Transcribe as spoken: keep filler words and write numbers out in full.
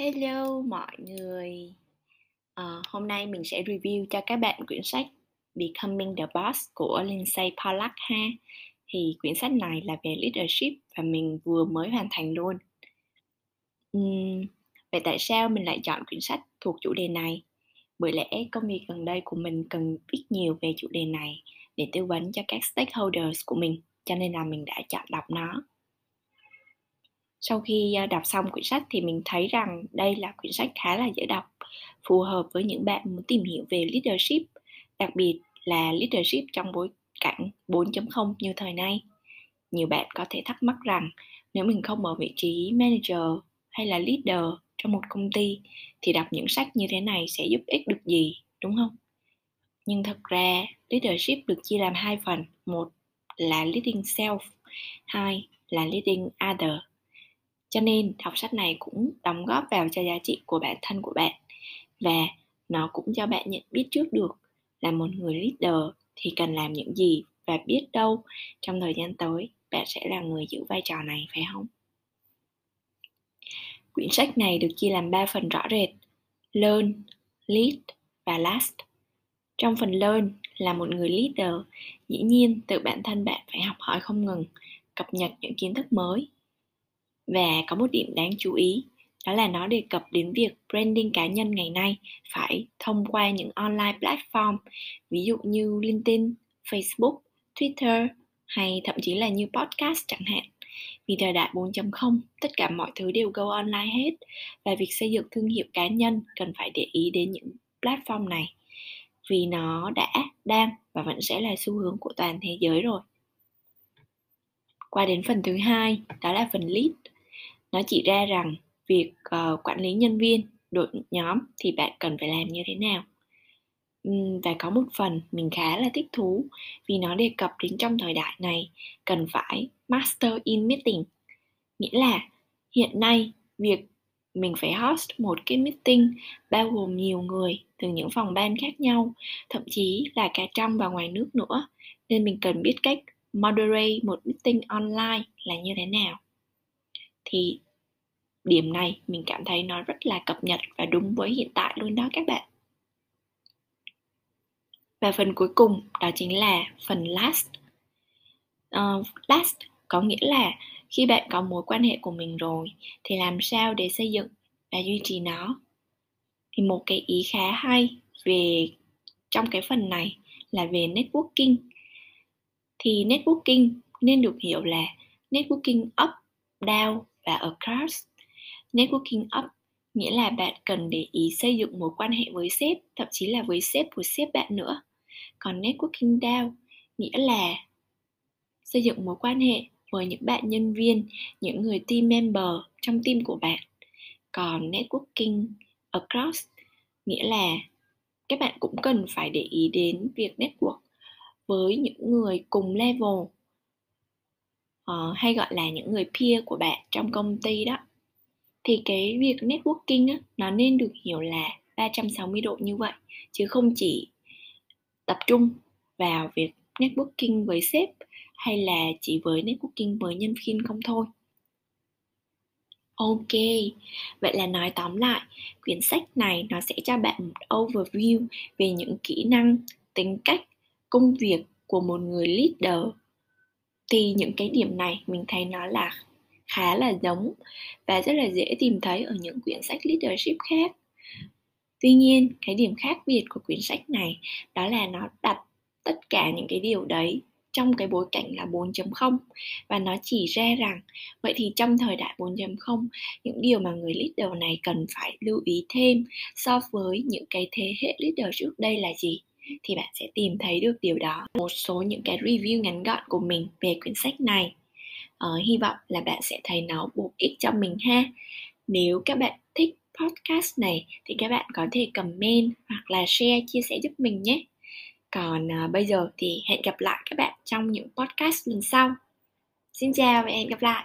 Hello mọi người, à, hôm nay mình sẽ review cho các bạn quyển sách Becoming the Boss của Lindsay Pollock ha. Thì quyển sách này là về leadership và mình vừa mới hoàn thành luôn. uhm, Vậy tại sao mình lại chọn quyển sách thuộc chủ đề này? Bởi lẽ công việc gần đây của mình cần biết nhiều về chủ đề này để tư vấn cho các stakeholders của mình, cho nên là mình đã chọn đọc nó. Sau khi đọc xong quyển sách thì mình thấy rằng đây là quyển sách khá là dễ đọc, phù hợp với những bạn muốn tìm hiểu về leadership, đặc biệt là leadership trong bối cảnh bốn chấm không như thời nay. Nhiều bạn có thể thắc mắc rằng nếu mình không ở vị trí manager hay là leader trong một công ty thì đọc những sách như thế này sẽ giúp ích được gì, đúng không? Nhưng thật ra leadership được chia làm hai phần, một là leading self, hai là leading other. Cho nên đọc sách này cũng đóng góp vào cho giá trị của bản thân của bạn, và nó cũng cho bạn nhận biết trước được là một người leader thì cần làm những gì, và biết đâu trong thời gian tới bạn sẽ là người giữ vai trò này, phải không? Quyển sách này được chia làm ba phần rõ rệt: Learn, Lead và Last. Trong phần Learn, là một người leader, dĩ nhiên tự bản thân bạn phải học hỏi không ngừng, cập nhật những kiến thức mới. Và có một điểm đáng chú ý, đó là nó đề cập đến việc branding cá nhân ngày nay phải thông qua những online platform, ví dụ như LinkedIn, Facebook, Twitter hay thậm chí là như podcast chẳng hạn. Vì thời đại bốn chấm không, tất cả mọi thứ đều go online hết, và việc xây dựng thương hiệu cá nhân cần phải để ý đến những platform này, vì nó đã, đang và vẫn sẽ là xu hướng của toàn thế giới rồi. Qua đến phần thứ hai, đó là phần lead. Nó chỉ ra rằng việc uh, quản lý nhân viên, đội nhóm thì bạn cần phải làm như thế nào. uhm, Và có một phần mình khá là thích thú, vì nó đề cập đến trong thời đại này cần phải master in meeting. Nghĩa là hiện nay việc mình phải host một cái meeting bao gồm nhiều người từ những phòng ban khác nhau, thậm chí là cả trong và ngoài nước nữa, nên mình cần biết cách moderate một meeting online là như thế nào. Thì điểm này mình cảm thấy nó rất là cập nhật và đúng với hiện tại luôn đó các bạn. Và phần cuối cùng đó chính là phần last. uh, Last có nghĩa là khi bạn có mối quan hệ của mình rồi thì làm sao để xây dựng và duy trì nó. Thì một cái ý khá hay về trong cái phần này là về networking. Thì networking nên được hiểu là networking up, down và across. Networking up nghĩa là bạn cần để ý xây dựng mối quan hệ với sếp, thậm chí là với sếp của sếp bạn nữa. Còn networking down nghĩa là xây dựng mối quan hệ với những bạn nhân viên, những người team member trong team của bạn. Còn networking across nghĩa là các bạn cũng cần phải để ý đến việc network với những người cùng level, uh, hay gọi là những người peer của bạn trong công ty đó. Thì cái việc networking á, nó nên được hiểu là ba trăm sáu mươi độ như vậy, chứ không chỉ tập trung vào việc networking với sếp hay là chỉ với networking với nhân viên không thôi. Ok, vậy là nói tóm lại, quyển sách này nó sẽ cho bạn một overview về những kỹ năng, tính cách, công việc của một người leader. Thì những cái điểm này mình thấy nó là khá là giống và rất là dễ tìm thấy ở những quyển sách leadership khác. Tuy nhiên, cái điểm khác biệt của quyển sách này đó là nó đặt tất cả những cái điều đấy trong cái bối cảnh là bốn chấm không, và nó chỉ ra rằng vậy thì trong thời đại bốn chấm không, những điều mà người leader này cần phải lưu ý thêm so với những cái thế hệ leader trước đây là gì, thì bạn sẽ tìm thấy được điều đó. Một số những cái review ngắn gọn của mình về quyển sách này, ờ, hy vọng là bạn sẽ thấy nó bổ ích cho mình ha. Nếu các bạn thích podcast này thì các bạn có thể comment hoặc là share, chia sẻ giúp mình nhé. Còn à, bây giờ thì hẹn gặp lại các bạn trong những podcast lần sau. Xin chào và hẹn gặp lại.